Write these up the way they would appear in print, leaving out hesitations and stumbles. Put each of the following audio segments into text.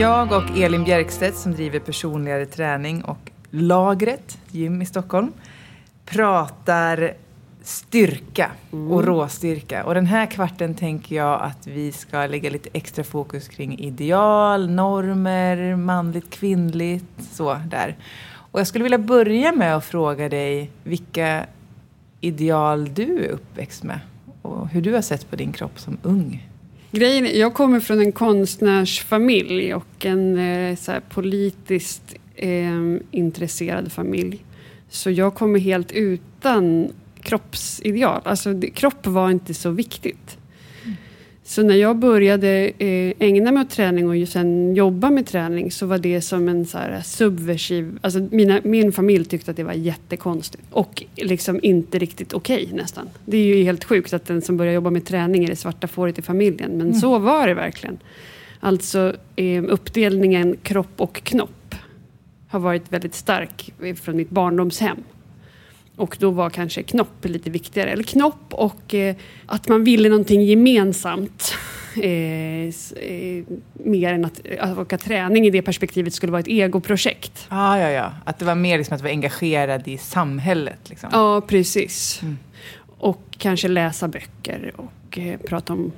Jag och Elin Bjärkstedt som driver personligare träning och Lagret, gym i Stockholm, pratar styrka och råstyrka. Och den här kvarten tänker jag att vi ska lägga lite extra fokus kring ideal, normer, manligt, kvinnligt, så där. Och jag skulle vilja börja med att fråga dig vilka ideal du är uppväxt med och hur du har sett på din kropp som ung. Grejen är, jag kommer från en konstnärsfamilj och en så här, politiskt intresserad familj. Så jag kommer helt utan kroppsideal. Alltså kropp var inte så viktigt. Mm. Så när jag började ägna mig åt träning och sen jobba med träning så var det som en så här subversiv... Alltså min familj tyckte att det var jättekonstigt. Och liksom inte riktigt okej nästan. Det är ju helt sjukt att den som börjar jobba med träning är det svarta fåret i familjen. Men så var det verkligen. Alltså uppdelningen kropp och knopp har varit väldigt stark från mitt barndomshem. Och då var kanske knopp lite viktigare. Eller knopp och att man ville någonting gemensamt. Mer än att träning i det perspektivet skulle vara ett egoprojekt. Ja. Att det var mer liksom att vara engagerad i samhället. Liksom. Ja, precis. Mm. Och kanske läsa böcker och prata om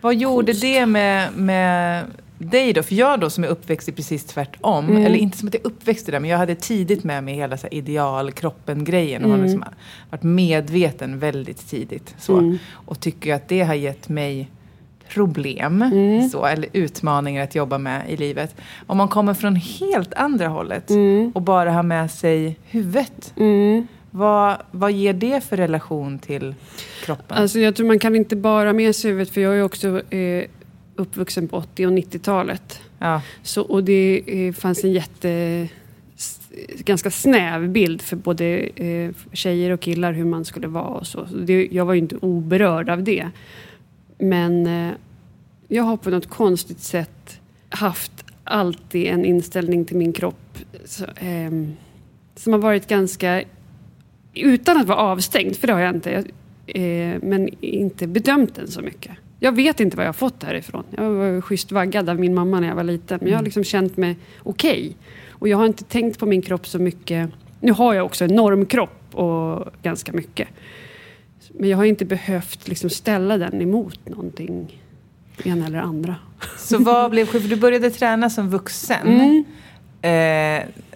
vad gjorde konst. Det med dig då? För jag då som är uppväxt i precis tvärtom. Eller inte som att jag uppväxte där, men jag hade tidigt med mig hela så här idealkroppen-grejen. Och har liksom varit medveten väldigt tidigt. Så. Och tycker jag att det har gett mig problem. Så, eller utmaningar att jobba med i livet. Om man kommer från helt andra hållet. Och bara har med sig huvudet. Vad ger det för relation till kroppen? Alltså jag tror man kan inte bara med sig huvudet. För jag är också... uppvuxen på 80- och 90-talet. Ja. Så, och det fanns en ganska snäv bild för både tjejer och killar hur man skulle vara och så. Jag var ju inte oberörd av det. Men jag har på något konstigt sätt haft alltid en inställning till min kropp som har varit ganska utan att vara avstängd, för det har jag inte. Men inte bedömt den så mycket. Jag vet inte vad jag har fått härifrån. Jag var schysst vaggad av min mamma när jag var liten. Men jag har liksom känt mig okej. Och jag har inte tänkt på min kropp så mycket. Nu har jag också en normkropp och ganska mycket. Men jag har inte behövt liksom ställa den emot någonting. En eller andra. Så vad blev... För du började träna som vuxen.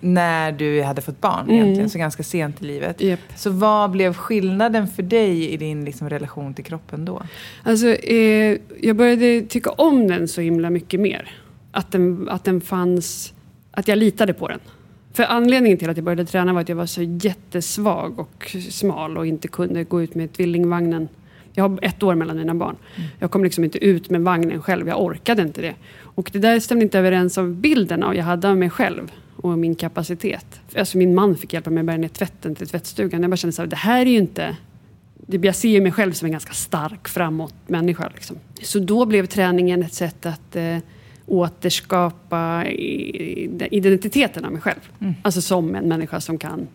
När du hade fått barn egentligen, så ganska sent i livet. Yep. Så vad blev skillnaden för dig i din liksom, relation till kroppen då? Alltså, jag började tycka om den så himla mycket mer. Att den fanns, att jag litade på den. För anledningen till att jag började träna var att jag var så jättesvag och smal och inte kunde gå ut med tvillingvagnen. Jag har 1 år mellan mina barn. Jag kom liksom inte ut med vagnen själv. Jag orkade inte det. Och det där stämde inte överens av bilderna jag hade av mig själv. Och min kapacitet. Alltså min man fick hjälpa mig att bära ner tvätten till tvättstugan. Jag bara kände så här, det här är ju inte... Jag ser ju mig själv som en ganska stark framåt människa. Liksom. Så då blev träningen ett sätt att återskapa identiteten av mig själv. Alltså som en människa som kan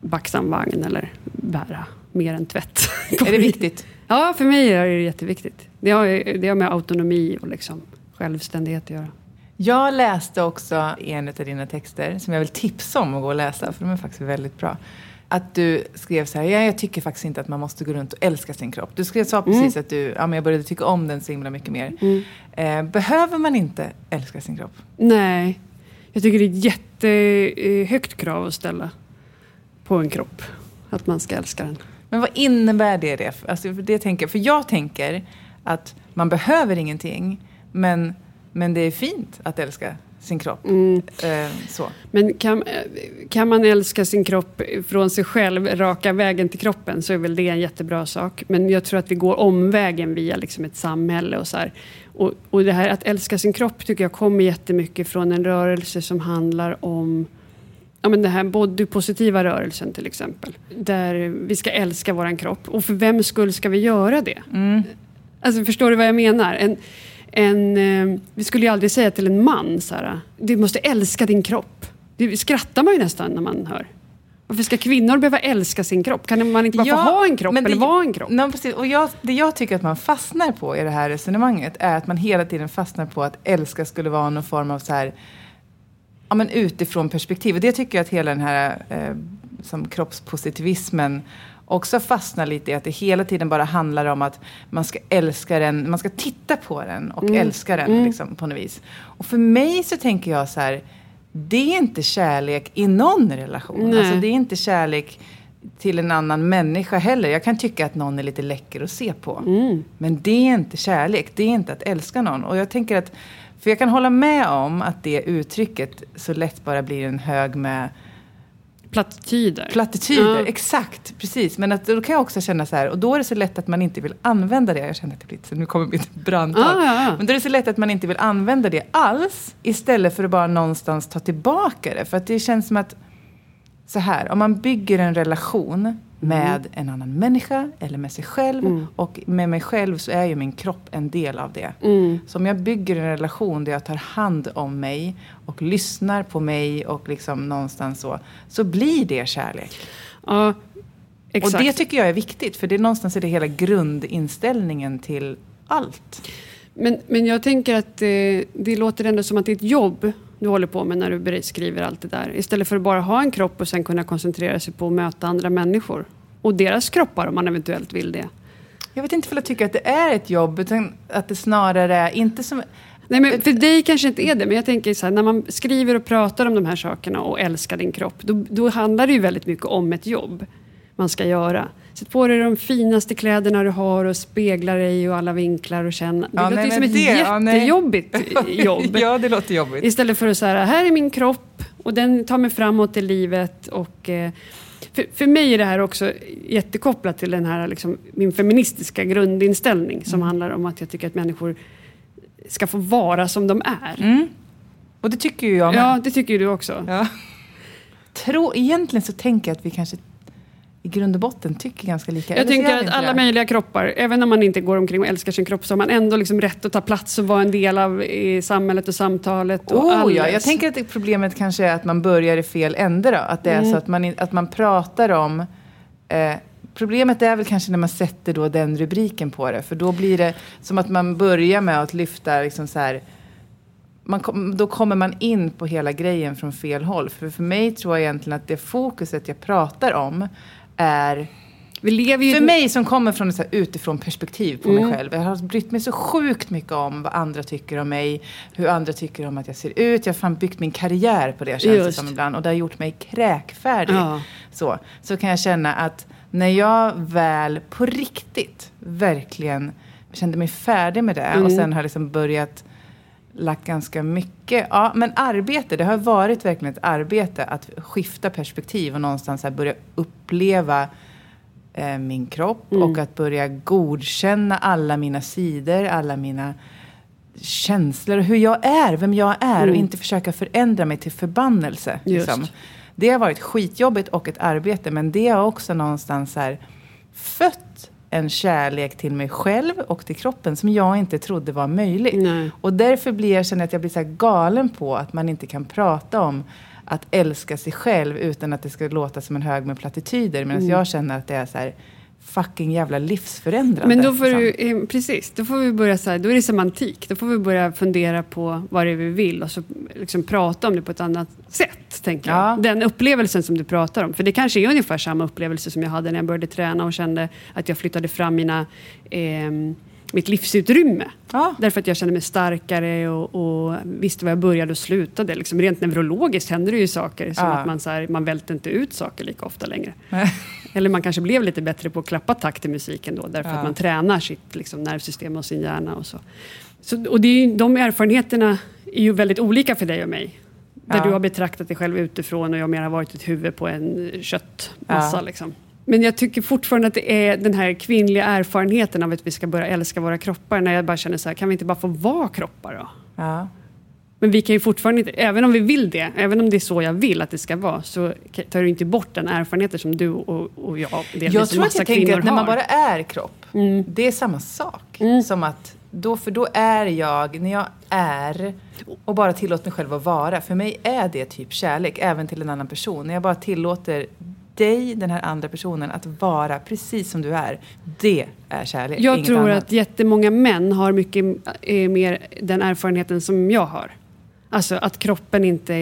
baxa en vagn eller bära mer än tvätt. Är det viktigt? Ja, för mig är det jätteviktigt. Det har med autonomi och liksom självständighet att göra. Jag läste också en av dina texter som jag vill tipsa om att gå och läsa, för de är faktiskt väldigt bra. Att du skrev så här, jag tycker faktiskt inte att man måste gå runt och älska sin kropp. Du skrev så precis att du, men jag började tycka om den så himla mycket mer. Behöver man inte älska sin kropp? Nej, jag tycker det är ett jättehögt krav att ställa på en kropp. Att man ska älska den. Men vad innebär det? Alltså, för jag tänker att man behöver ingenting, men det är fint att älska sin kropp. Så. Men kan man älska sin kropp från sig själv, raka vägen till kroppen, så är väl det en jättebra sak. Men jag tror att vi går omvägen via liksom ett samhälle och så här. Och det här att älska sin kropp tycker jag kommer jättemycket från en rörelse som handlar om men det här bodypositiva rörelsen till exempel. Där vi ska älska våran kropp. Och för vem skull ska vi göra det? Alltså förstår du vad jag menar? Vi skulle ju aldrig säga till en man så här, du måste älska din kropp. Det skrattar man ju nästan när man hör. Varför ska kvinnor behöva älska sin kropp? Kan man inte bara få ha en kropp eller vara en kropp? Nej, precis. Och det jag tycker att man fastnar på i det här resonemanget är att man hela tiden fastnar på att älska skulle vara någon form av så här, ja, men utifrån perspektiv. Och det tycker jag att hela den här som kroppspositivismen också fastnar lite i, att det hela tiden bara handlar om att man ska älska den, man ska titta på den och älska den liksom, på något vis. Och för mig så tänker jag så här, det är inte kärlek i någon relation. Alltså, det är inte kärlek till en annan människa heller. Jag kan tycka att någon är lite läcker att se på. Men det är inte kärlek. Det är inte att älska någon. Och jag tänker att, för jag kan hålla med om att det uttrycket så lätt bara blir en hög med plattityder, exakt, precis. Men att, då kan jag också känna så här, och då är det så lätt att man inte vill använda det. Jag känner att det blir, nu kommer mitt brandtal. Men då är det så lätt att man inte vill använda det alls, istället för att bara någonstans ta tillbaka det. För att det känns som att, så här, om man bygger en relation med en annan människa eller med sig själv, och med mig själv så är ju min kropp en del av det. Så om jag bygger en relation där jag tar hand om mig och lyssnar på mig och liksom någonstans så blir det kärlek. Ja, exakt. Och det tycker jag är viktigt, för det är någonstans i det hela grundinställningen till allt. Men jag tänker att det låter ändå som att det är ett jobb du håller på med när du beskriver allt det där. Istället för att bara ha en kropp och sen kunna koncentrera sig på att möta andra människor. Och deras kroppar, om man eventuellt vill det. Jag vet inte om jag tycker att det är ett jobb, utan att det snarare är inte som... Nej, men för dig kanske inte är det. Men jag tänker så här, när man skriver och pratar om de här sakerna och älskar din kropp, då handlar det ju väldigt mycket om ett jobb man ska göra. Sätt på dig de finaste kläderna du har och spegla dig i alla vinklar och känna. Det låter som ett jättejobbigt jobb. Ja, det låter jobbigt. Istället för att säga, här är min kropp och den tar mig framåt i livet. Och, för mig är det här också jättekopplat till den här, liksom, min feministiska grundinställning som handlar om att jag tycker att människor ska få vara som de är. Och det tycker ju jag. Ja, det tycker ju du också. Ja. Egentligen så tänker jag att vi kanske i grund och botten tycker ganska lika. Jag tänker att alla möjliga kroppar, även om man inte går omkring och älskar sin kropp, så har man ändå liksom rätt att ta plats och vara en del av i samhället och samtalet. Och jag tänker att problemet kanske är att man börjar i fel ände då. Att det är så att man pratar om... Problemet är väl kanske när man sätter då den rubriken på det. För då blir det som att man börjar med att lyfta liksom så här... Då kommer man in på hela grejen från fel håll. För mig tror jag egentligen att det fokuset jag pratar om är... Vi lever ju... För mig som kommer från ett så här utifrån perspektiv på mig själv. Jag har brytt mig så sjukt mycket om vad andra tycker om mig. Hur andra tycker om att jag ser ut. Jag har fan byggt min karriär på det, känns det som ibland. Och det har gjort mig kräkfärdig. Ja. Så kan jag känna att när jag väl på riktigt verkligen kände mig färdig med det. Och sen har liksom börjat... lagt ganska mycket. Ja, men arbete, det har varit verkligen ett arbete att skifta perspektiv och någonstans här börja uppleva min kropp och att börja godkänna alla mina sidor, alla mina känslor, hur jag är, vem jag är och inte försöka förändra mig till förbannelse. Liksom. Det har varit skitjobbigt och ett arbete, men det har också någonstans här fött en kärlek till mig själv och till kroppen som jag inte trodde var möjlig. Och därför känner jag att jag blir så här galen på att man inte kan prata om att älska sig själv utan att det ska låta som en hög med plattityder, medan jag känner att det är så här fucking jävla livsförändrande. Men då får du, precis, då får vi börja så här, då är det semantik, då får vi börja fundera på vad det är vi vill och så liksom prata om det på ett annat sätt, tänker jag. Den upplevelsen som du pratar om, för det kanske är ungefär samma upplevelse som jag hade när jag började träna och kände att jag flyttade fram mitt livsutrymme. Därför att jag kände mig starkare och visste vad jag började och slutade. Liksom rent neurologiskt händer det ju saker som att man välter inte ut saker lika ofta längre. Eller man kanske blev lite bättre på att klappa takt i musiken då, därför att man tränar sitt liksom, nervsystem och sin hjärna och så. Och det är ju, de erfarenheterna är ju väldigt olika för dig och mig. Där du har betraktat dig själv utifrån och jag mer har varit ett huvud på en köttmassa liksom. Men jag tycker fortfarande att det är den här kvinnliga erfarenheten av att vi ska börja älska våra kroppar. När jag bara känner så här, kan vi inte bara få vara kroppar då? Ja. Men vi kan ju fortfarande inte, även om vi vill det, även om det är så jag vill att det ska vara, så tar du inte bort den erfarenheten som du och jag. Jag tror att jag tänker att när man bara är kropp, det är samma sak som att då är jag, när jag är och bara tillåter mig själv att vara. För mig är det typ kärlek, även till en annan person. När jag bara tillåter dig, den här andra personen, att vara precis som du är. Det är kärlek. Jag tror att jättemånga män har mycket mer den erfarenheten som jag har. Alltså att kroppen inte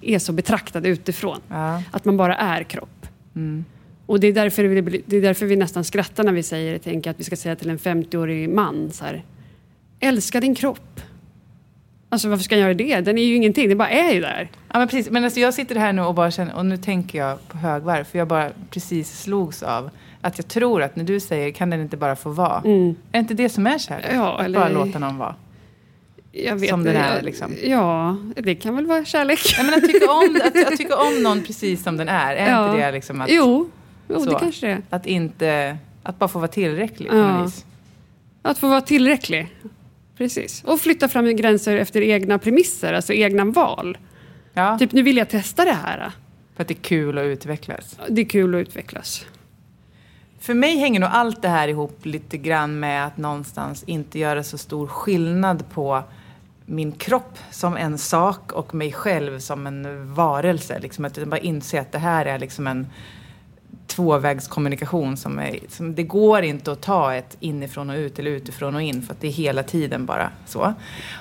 är så betraktad utifrån. Ja. Att man bara är kropp. Mm. Och det är därför vi nästan skrattar när vi säger och tänker att vi ska säga till en 50-årig man så här: älska din kropp. Alltså varför ska jag göra det? Den är ju ingenting, det bara är ju där. Ja men precis, men alltså jag sitter här nu och bara känner, och nu tänker jag på högvarv, för jag bara precis slogs av att jag tror att när du säger kan den inte bara få vara. Mm. Är inte det som är kärlek? Ja, eller... Bara låta någon vara. Jag vet som det är liksom. Ja, det kan väl vara kärlek. Ja, men att tycka om någon precis som den är. Är ja. Inte det liksom att... Jo, så, det kanske det är. Att bara få vara tillräcklig. Ja. Att få vara tillräcklig. Precis. Och flytta fram gränser efter egna premisser, alltså egna val. Ja. Typ, nu vill jag testa det här. För att det är kul att utvecklas. Det är kul att utvecklas. För mig hänger nog allt det här ihop lite grann med att någonstans inte göra så stor skillnad på min kropp som en sak och mig själv som en varelse. Liksom att jag bara inser att det här är liksom en tvåvägskommunikation som det går inte att ta ett inifrån och ut eller utifrån och in, för att det är hela tiden bara så.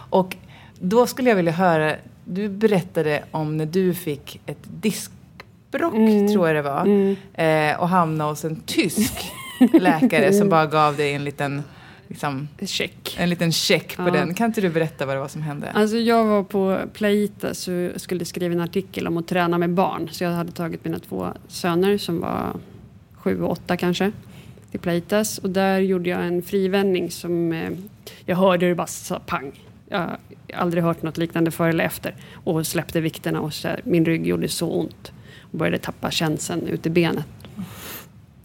Och då skulle jag vilja höra, du berättade om när du fick ett diskbråck, tror jag det var, och hamnade hos en tysk läkare som bara gav dig en liten check. En liten check på den. Kan inte du berätta vad det var som hände? Alltså jag var på Playita, så skulle skriva en artikel om att träna med barn. Så jag hade tagit mina 2 söner som var 7 och 8 kanske till Playitas. Och där gjorde jag en frivändning som jag hörde det bara sa pang. Jag har aldrig hört något liknande före eller efter. Och släppte vikterna och så här, min rygg gjorde så ont. Och började tappa känseln ut i benet.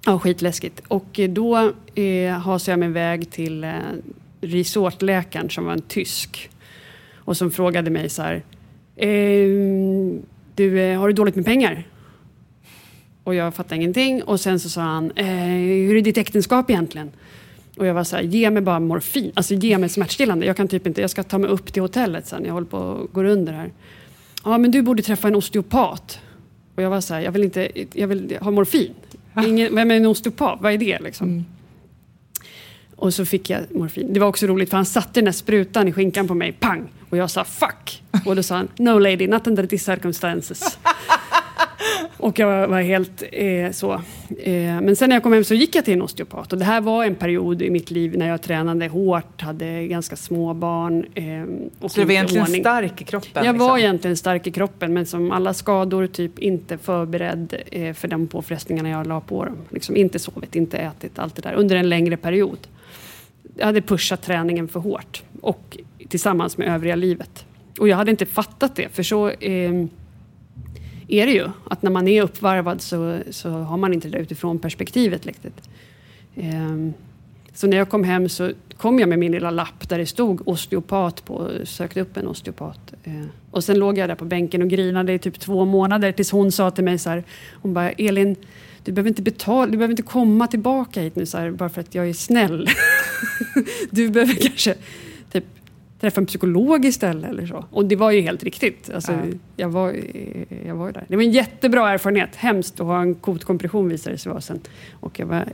Ja, skitläskigt. Och då hasade jag mig väg till resortläkaren som var en tysk. Och som frågade mig så här... Du, har du dåligt med pengar? Och jag fattade ingenting. Och sen så sa han... hur är ditt äktenskap egentligen? Och jag var så här... Ge mig bara morfin. Alltså ge mig smärtstillande. Jag kan typ inte... Jag ska ta mig upp till hotellet sen. Jag håller på och går under här. Ja, men du borde träffa en osteopat. Och jag var så här... Jag vill ha morfin. Vem är en osteopat? Vad är det liksom? Mm. Och så fick jag morfin. Det var också roligt för han satte den där sprutan i skinkan på mig. Pang! Och jag sa fuck! Och då sa han, no lady, not under these circumstances. Och jag var helt så. Men sen när jag kom hem så gick jag till en osteopat. Och det här var en period i mitt liv när jag tränade hårt. Hade ganska små barn. Och så du var egentligen stark i kroppen? Jag var egentligen stark i kroppen. Men som alla skador, typ inte förberedd för de påfrestningarna jag la på dem. Liksom inte sovit, inte ätit, allt det där. Under en längre period. Jag hade pushat träningen för hårt. Och tillsammans med övriga livet. Och jag hade inte fattat det. För så... är det ju. Att när man är uppvarvad så har man inte det utifrån perspektivet riktigt. Så när jag kom hem så kom jag med min lilla lapp där det stod osteopat på. Sökte upp en osteopat. Och sen låg jag där på bänken och grinade i typ 2 månader tills hon sa till mig så här. Hon bara, Elin, du behöver inte betala, du behöver inte komma tillbaka hit nu så här, bara för att jag är snäll. Du behöver kanske typ träffa en psykolog istället eller så. Och det var ju helt riktigt. Alltså, jag var där. Det var en jättebra erfarenhet. Hemskt att ha en kotkompression visade sig vara sen. Och jag var,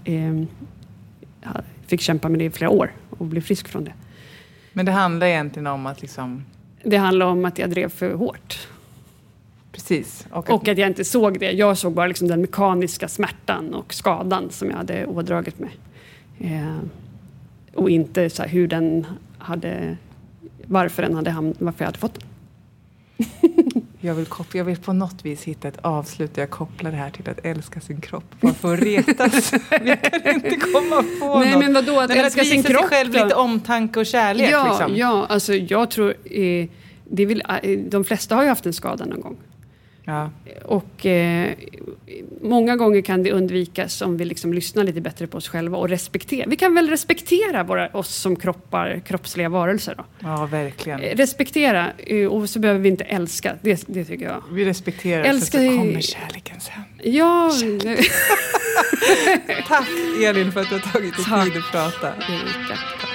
fick kämpa med det i flera år och blev frisk från det. Men det handlar egentligen om att liksom... Det handlar om att jag drev för hårt. Precis. Och att jag inte såg det. Jag såg bara liksom den mekaniska smärtan och skadan som jag hade ådragit mig. Och inte så här hur den hade... Varför jag hade fått den. Jag vill på något vis hitta ett avslut där jag kopplar det här till att älska sin kropp. Varför retas? Vi kan inte komma på något. Nej, men vadå? Att älska sin kropp? Själv lite omtanke och kärlek. Ja, liksom. Ja alltså jag tror... de flesta har ju haft en skada någon gång. Ja. Och många gånger kan det undvikas om vi liksom lyssnar lite bättre på oss själva och respektera. Vi kan väl respektera oss som kroppsliga varelser då. Ja, verkligen. Respektera, och så behöver vi inte älska. Det tycker jag. Vi respekterar älska, så kommer kärleken sen. Ja. Kärlek. Tack Elin för att du har tagit dig tid att prata.